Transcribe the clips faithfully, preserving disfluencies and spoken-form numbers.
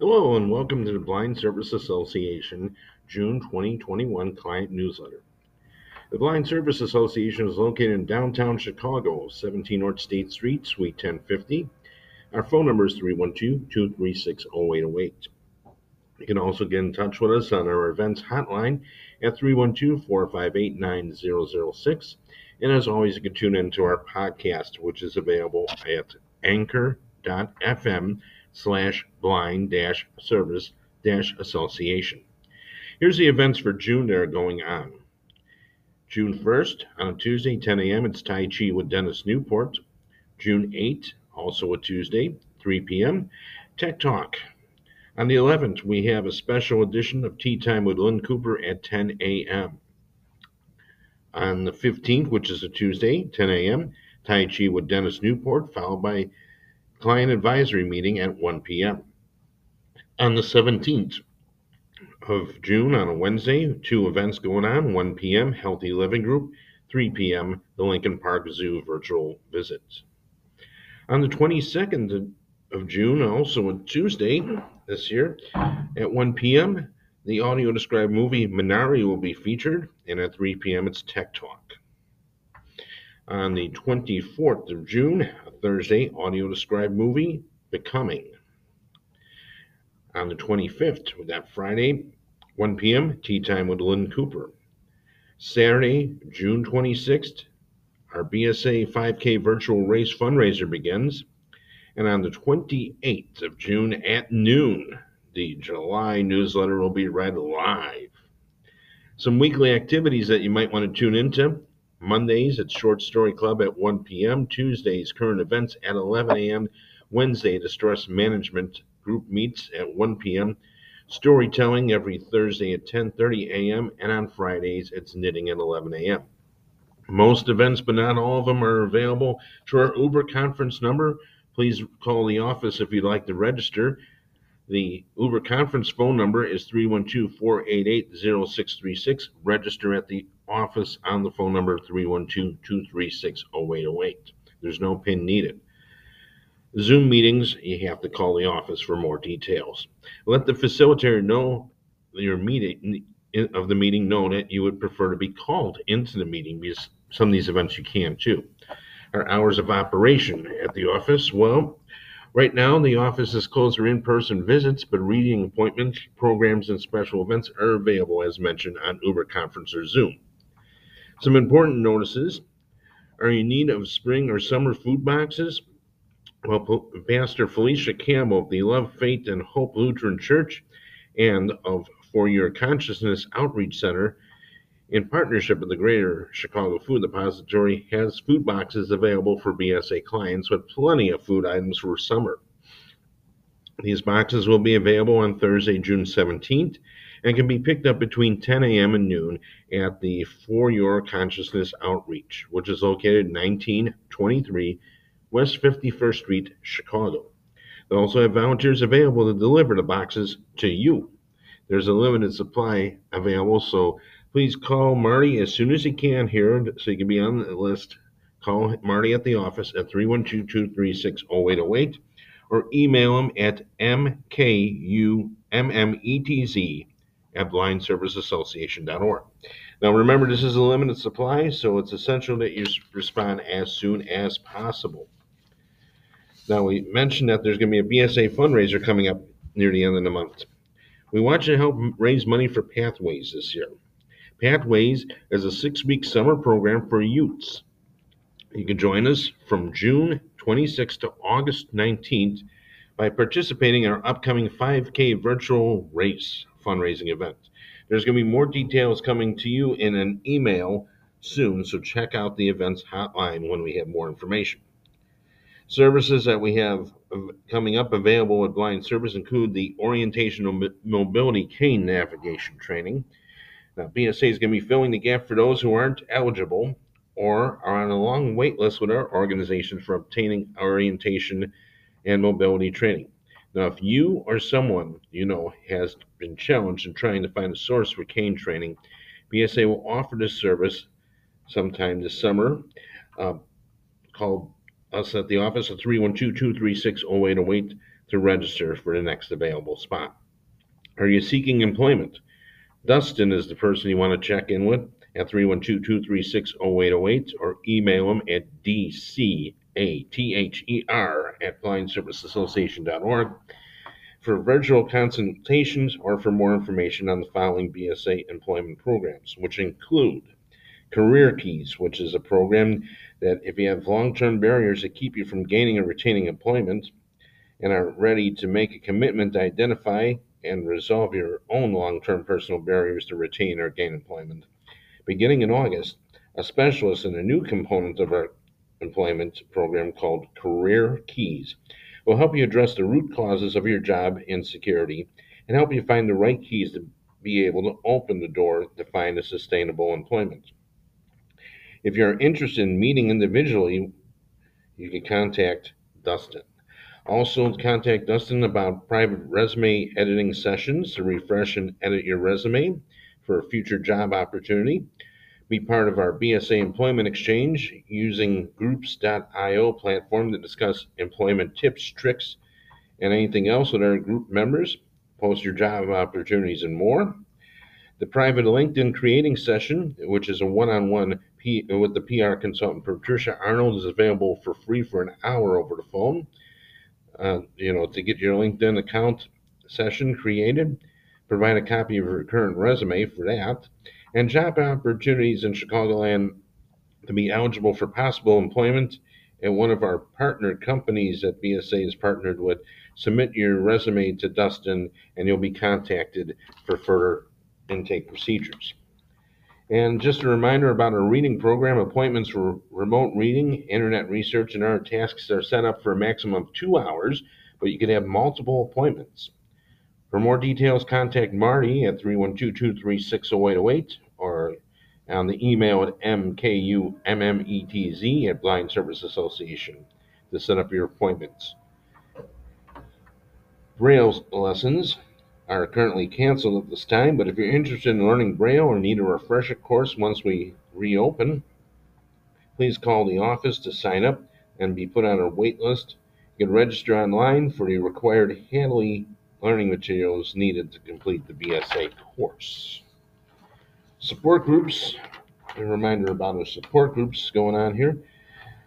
Hello and welcome to the Blind Service Association June twenty twenty-one Client Newsletter. The Blind Service Association is located in downtown Chicago, seventeen North State Street, Suite ten fifty. Our phone number is three one two, two three six, zero eight zero eight. You can also get in touch with us on our events hotline at three one two, four five eight, nine zero zero six. And as always, you can tune into our podcast, which is available at anchor dot f m. slash blind dash service dash association. Here's the events for June that are going on. June first, on Tuesday, ten a m, it's Tai Chi with Dennis Newport. June eighth, also a Tuesday, three p m, Tech Talk. On the eleventh, we have a special edition of Tea Time with Lynn Cooper at ten a m On the fifteenth, which is a Tuesday, ten a m, Tai Chi with Dennis Newport, followed by Client Advisory Meeting at one p m On the seventeenth of June, on a Wednesday, two events going on. one p m Healthy Living Group, three p m the Lincoln Park Zoo Virtual Visits. On the twenty-second of June, also on Tuesday this year, at one p m, the audio-described movie Minari will be featured, and at three p m it's Tech Talk. On the twenty-fourth of June, a Thursday, audio-described movie, Becoming. On the twenty-fifth, that Friday, one p m, Tea Time with Lynn Cooper. Saturday, June twenty-sixth, our B S A five K Virtual Race Fundraiser begins. And on the twenty-eighth of June at noon, the July newsletter will be read live. Some weekly activities that you might want to tune into. Mondays, it's Short Story Club at one p m Tuesdays, Current Events at eleven a m Wednesday, the Stress Management Group meets at one p m Storytelling every Thursday at ten thirty a m And on Fridays, it's Knitting at eleven a m Most events, but not all of them, are available through our Uber conference number. Please call the office if you'd like to register. The Uber conference phone number is three one two, four eight eight, zero six three six. Register at the office on the phone number three one two, two three six, zero eight zero eight. There's no PIN needed. Zoom meetings, you have to call the office for more details. Let the facilitator know your meeting of the meeting know that you would prefer to be called into the meeting, because some of these events you can too. Our hours of operation at the office, well, right now the office is closed for in-person visits, but reading appointments, programs, and special events are available as mentioned on Uber Conference or Zoom. Some important notices. Are you in need of spring or summer food boxes? Well, Pastor Felicia Campbell of the Love, Faith, and Hope Lutheran Church and of For Your Consciousness Outreach Center, in partnership with the Greater Chicago Food Depository, has food boxes available for B S A clients with plenty of food items for summer. These boxes will be available on Thursday, June seventeenth, and can be picked up between ten a m and noon at the For Your Consciousness Outreach, which is located at nineteen twenty-three West fifty-first Street, Chicago. They also have volunteers available to deliver the boxes to you. There's a limited supply available, so please call Marty as soon as you can here, so you can be on the list. Call Marty at the office at three one two, two three six, zero eight zero eight, or email him at mkummetz at blind service association dot org. Now remember, this is a limited supply, so it's essential that you respond as soon as possible. Now, we mentioned that there's going to be a B S A fundraiser coming up near the end of the month. We want you to help raise money for Pathways this year. Pathways is a six-week summer program for youths. You can join us from June twenty-sixth to August nineteenth by participating in our upcoming five K virtual race fundraising event. There's going to be more details coming to you in an email soon, so check out the events hotline when we have more information. Services that we have coming up available at Blind Service include the Orientation Mobility Cane Navigation Training. Now, B S A is going to be filling the gap for those who aren't eligible or are on a long wait list with our organization for obtaining orientation and mobility training. Now, if you or someone you know has been challenged in trying to find a source for cane training, B S A will offer this service sometime this summer. Uh, call us at the office at three one two, two three six, zero eight zero eight, to register for the next available spot. Are you seeking employment? Dustin is the person you want to check in with at three one two, two three six, zero eight zero eight or email him at d c a t h e r at blind service association dot org for virtual consultations or for more information on the following B S A employment programs, which include Career Keys, which is a program that if you have long-term barriers that keep you from gaining or retaining employment and are ready to make a commitment to identify and resolve your own long-term personal barriers to retain or gain employment. Beginning in August, a specialist in a new component of our employment program called Career Keys will help you address the root causes of your job insecurity and help you find the right keys to be able to open the door to find a sustainable employment. If you're interested in meeting individually, you can contact Dustin. Also, contact Dustin about private resume editing sessions to refresh and edit your resume for a future job opportunity. Be part of our B S A Employment Exchange using groups dot i o platform to discuss employment tips, tricks, and anything else with our group members. Post your job opportunities and more. The private LinkedIn creating session, which is a one-on-one P- with the P R consultant Patricia Arnold, is available for free for an hour over the phone. Uh, you know, to get your LinkedIn account session created, provide a copy of your current resume for that, and job opportunities in Chicagoland to be eligible for possible employment at one of our partner companies that B S A is partnered with. Submit your resume to Dustin, and you'll be contacted for further intake procedures. And just a reminder about our reading program. Appointments for remote reading, internet research, and other tasks are set up for a maximum of two hours, but you can have multiple appointments. For more details, contact Marty at three one two, two three six, zero eight zero eight or on the email at mkummetz at Blind Service Association to set up your appointments. Braille lessons are currently canceled at this time, but if you're interested in learning Braille or need a refresher course once we reopen, please call the office to sign up and be put on our wait list. You can register online for the required Hadley learning materials needed to complete the B S A course. Support groups, a reminder about our support groups going on here.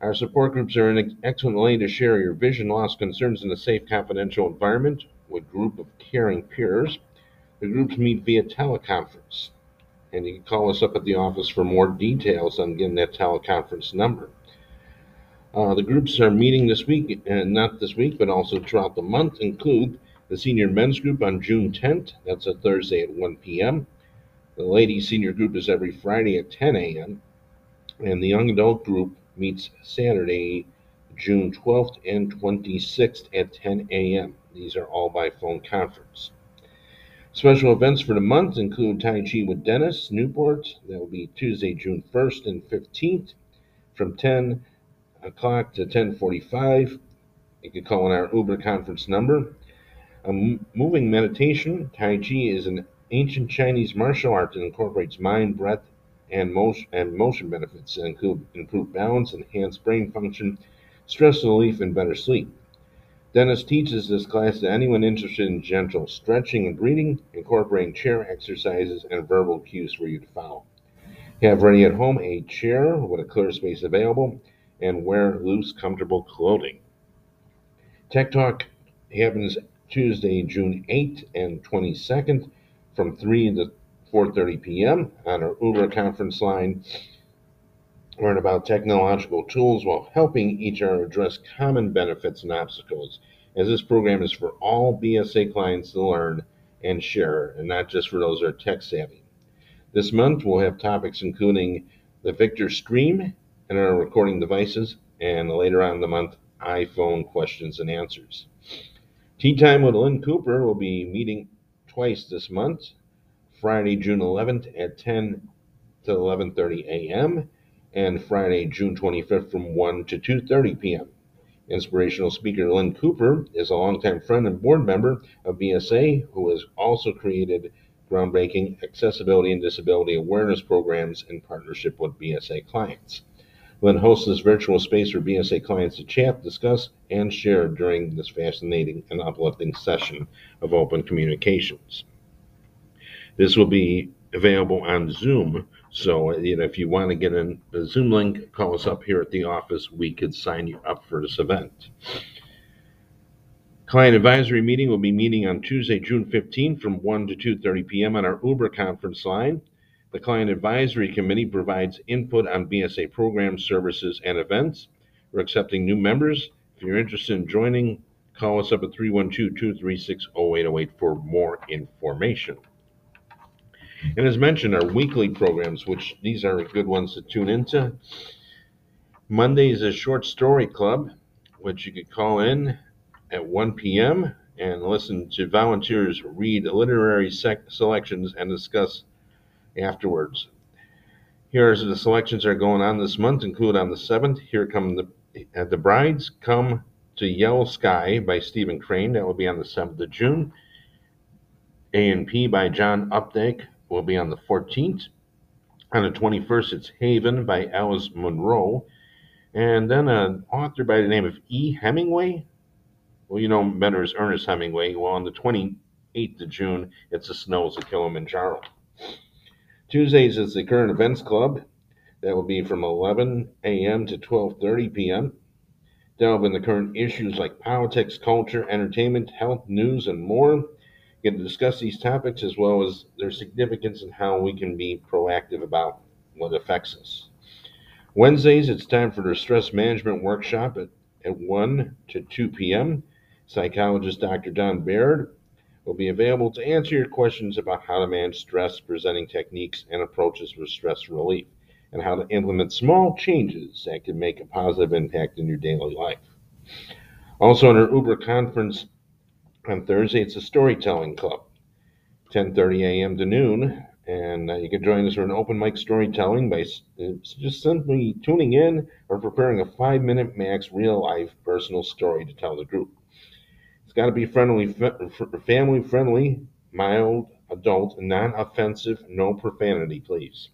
Our support groups are an excellent way to share your vision loss concerns in a safe, confidential environment with group of caring peers. The groups meet via teleconference, and you can call us up at the office for more details on getting that teleconference number. Uh, the groups are meeting this week, and uh, not this week, but also throughout the month, include the senior men's group on June tenth, that's a Thursday at one p.m. The ladies' senior group is every Friday at ten a.m., and the young adult group meets Saturday, June twelfth and twenty-sixth at ten a.m. These are all by phone conference. Special events for the month include Tai Chi with Dennis Newport. That will be Tuesday, June first and fifteenth from ten o'clock to ten forty-five. You can call on our Uber conference number. A moving meditation, Tai Chi is an ancient Chinese martial art that incorporates mind, breath, and motion, and motion benefits that include improved balance, enhanced brain function, stress relief, and better sleep. Dennis teaches this class to anyone interested in gentle stretching and breathing, incorporating chair exercises and verbal cues for you to follow. Have ready at home a chair with a clear space available, and wear loose, comfortable clothing. Tech Talk happens Tuesday, June eighth and twenty-second from three to four thirty p.m. on our Uber conference line. Learn about technological tools while helping each other address common benefits and obstacles, as this program is for all B S A clients to learn and share, and not just for those that are tech savvy. This month, we'll have topics including the Victor Stream and our recording devices, and later on in the month, iPhone questions and answers. Tea Time with Lynn Cooper will be meeting twice this month, Friday, June eleventh at ten to eleven thirty a.m., and Friday, June twenty-fifth from one to two thirty p.m. Inspirational speaker Lynn Cooper is a longtime friend and board member of B S A who has also created groundbreaking accessibility and disability awareness programs in partnership with B S A clients. Lynn hosts this virtual space for B S A clients to chat, discuss, and share during this fascinating and uplifting session of open communications. This will be available on Zoom, so you know, if you want to get in a Zoom link, call us up here at the office. We could sign you up for this event. Client advisory meeting will be meeting on Tuesday, June fifteenth from one to two thirty p.m. on our Uber conference line. The Client Advisory Committee provides input on B S A programs, services, and events. We're accepting new members. If you're interested in joining, call us up at three one two, two three six, zero eight zero eight for more information. And as mentioned, our weekly programs, which these are good ones to tune into. Monday is a short story club, which you could call in at one p.m. and listen to volunteers read literary sec- selections and discuss afterwards. Here are the selections that are going on this month, include on the seventh, Here Come the uh, the Brides, Come to Yellow Sky by Stephen Crane. That will be on the seventh of June. A and P by John Updike will be on the fourteenth. On the twenty-first, it's Haven by Alice Munro. And then an author by the name of E. Hemingway, well, you know him better as Ernest Hemingway. Well, on the twenty-eighth of June, it's The Snows of Kilimanjaro. Tuesdays is the Current Events Club. That will be from eleven a.m. to twelve thirty p.m. Delve into current issues like politics, culture, entertainment, health, news, and more. Get to discuss these topics as well as their significance and how we can be proactive about what affects us. Wednesdays, it's time for the Stress Management Workshop at at one to two p.m. Psychologist Doctor Don Baird will be available to answer your questions about how to manage stress, presenting techniques and approaches for stress relief, and how to implement small changes that can make a positive impact in your daily life. Also, in our Uber conference on Thursday, it's a storytelling club, ten thirty a.m. to noon, and uh, you can join us for an open mic storytelling by uh, just simply tuning in or preparing a five-minute max real-life personal story to tell the group. It's got to be friendly, family-friendly, mild, adult, non-offensive, no profanity, please.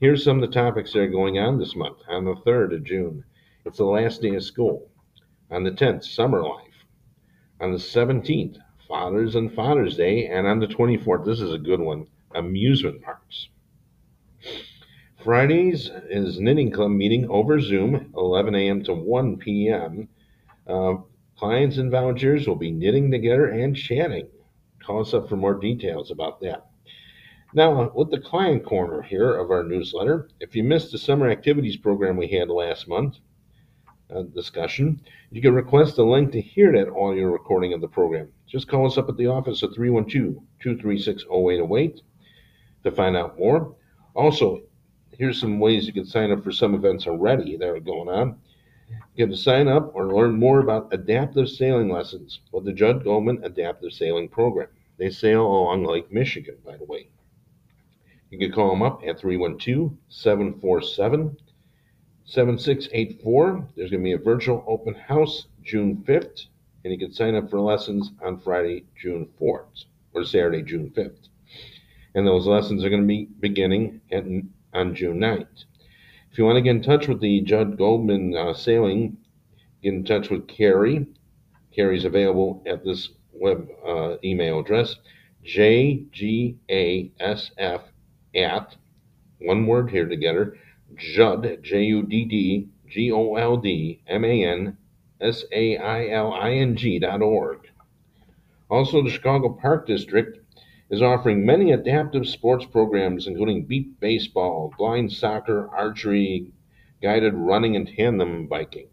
Here's some of the topics that are going on this month. On the third of June, it's the last day of school. On the tenth, summer life. On the seventeenth, Fathers and Father's Day. And on the twenty-fourth, this is a good one, amusement parks. Fridays is knitting club meeting over Zoom, eleven a.m. to one p.m. Uh, clients and volunteers will be knitting together and chatting. Call us up for more details about that. Now, with the client corner here of our newsletter, if you missed the summer activities program we had last month, uh, discussion, you can request a link to hear that audio recording of the program. Just call us up at the office at three one two, two three six, zero eight zero eight. To find out more. Also, here's some ways you can sign up for some events already that are going on. You can sign up or learn more about adaptive sailing lessons with the Judd Goldman Adaptive Sailing Program. They sail along Lake Michigan, by the way. You can call them up at three one two, seven four seven, seven six eight four. There's going to be a virtual open house June fifth, and you can sign up for lessons on Friday, June fourth, or Saturday, June fifth. And those lessons are going to be beginning at, on June ninth. If you want to get in touch with the Judd Goldman uh, Sailing, get in touch with Carrie. Carrie's available at this web uh, email address, jgasf at, one word here together, Judd, J U D D G O L D M A N S A I L I N G dot org. Also, the Chicago Park District is offering many adaptive sports programs, including beach baseball, blind soccer, archery, guided running, and tandem biking,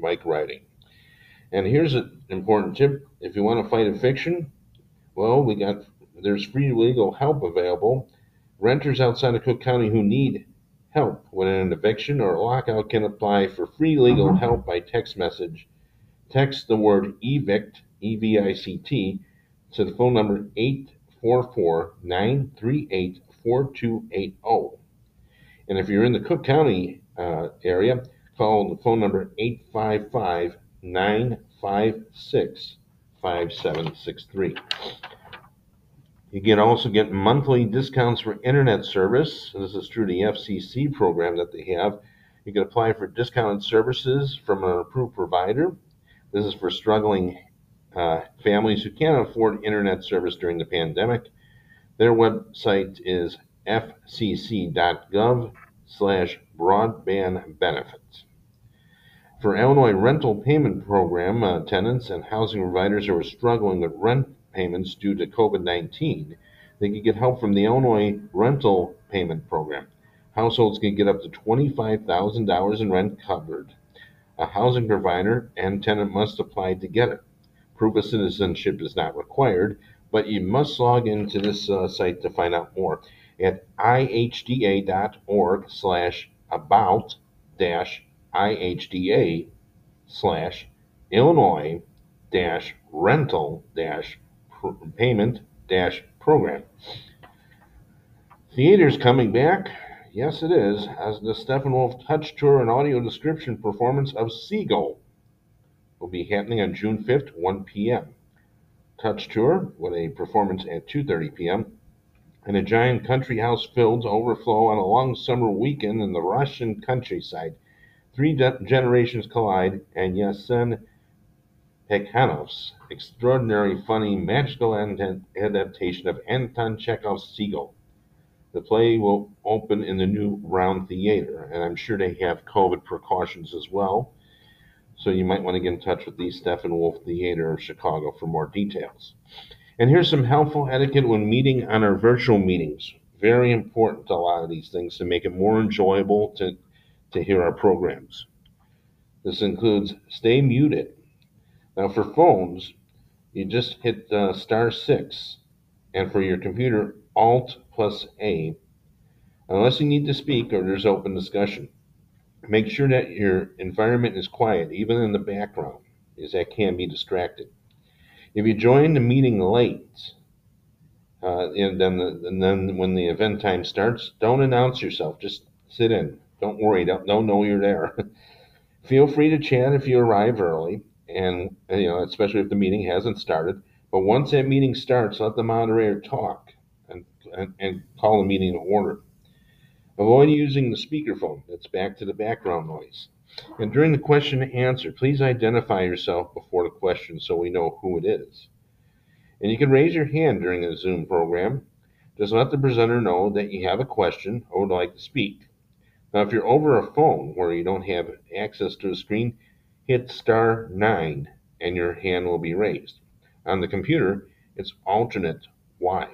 bike riding. And here's an important tip. If you want to fight eviction, well, we got there's free legal help available. Renters outside of Cook County who need help with an eviction or a lockout can apply for free legal help by text message. Text the word evict, E V I C T, to the phone number eight four four, nine three eight, four two eight zero. And if you're in the Cook County uh, area, call the phone number eight five five, nine five six, five seven six three. You can also get monthly discounts for internet service. This is through the F C C program that they have. You can apply for discounted services from an approved provider. This is for struggling uh, families who can't afford internet service during the pandemic. Their website is f c c dot gov slash broadband benefits. For Illinois Rental Payment Program uh, tenants and housing providers who are struggling with rent payments due to COVID nineteen, they can get help from the Illinois Rental Payment Program. Households can get up to twenty-five thousand dollars in rent covered. A housing provider and tenant must apply to get it. Proof of citizenship is not required, but you must log into this uh, site to find out more at i h d a dot org slash about dash i h d a slash illinois dash rental dash payment dash program. Theater's coming back. Yes, it is, as the Steppenwolf Touch Tour and audio description performance of Seagull will be happening on June fifth, one p m Touch Tour with a performance at two thirty p m and a giant country house filled to overflow on a long summer weekend in the Russian countryside. Three de- generations collide, and Yasen Pekhanov's extraordinary, funny, magical ad- adaptation of Anton Chekhov's Seagull. The play will open in the new Round Theater, and I'm sure they have COVID precautions as well. So you might want to get in touch with the Steppenwolf Theater of Chicago for more details. And here's some helpful etiquette when meeting on our virtual meetings. Very important to a lot of these things to make it more enjoyable to to hear our programs. This includes stay muted. Now for phones, you just hit uh, star six, and for your computer, alt plus A, unless you need to speak or there's open discussion. Make sure that your environment is quiet, even in the background, as that can be distracted. If you join the meeting late, uh, and, then the, and then when the event time starts, don't announce yourself, just sit in. Don't worry, don't, don't know you're there. Feel free to chat if you arrive early, and you know, especially if the meeting hasn't started. But once that meeting starts, let the moderator talk and, and, and call the meeting to order. Avoid using the speakerphone. That's back to the background noise. And during the question and answer, please identify yourself before the question so we know who it is. And you can raise your hand during the Zoom program. Just let the presenter know that you have a question or would like to speak. Now, if you're over a phone where you don't have access to a screen, hit star nine and your hand will be raised. On the computer, it's alternate Y.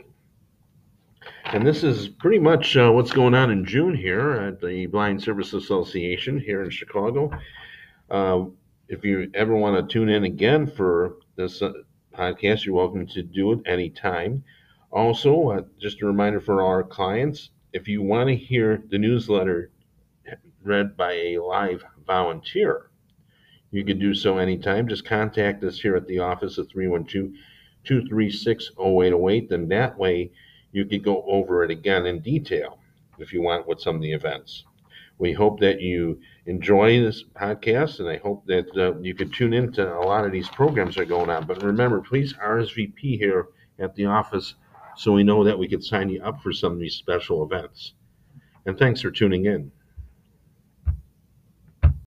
And this is pretty much uh, what's going on in June here at the Blind Service Association here in Chicago. Uh, if you ever want to tune in again for this uh, podcast, you're welcome to do it anytime. Also, uh, just a reminder for our clients, if you want to hear the newsletter read by a live volunteer, you can do so anytime. Just contact us here at the office at three one two, two three six, zero eight zero eight, and that way you can go over it again in detail if you want with some of the events. We hope that you enjoy this podcast, and I hope that uh, you can tune into a lot of these programs that are going on. But remember, please R S V P here at the office so we know that we can sign you up for some of these special events. And thanks for tuning in.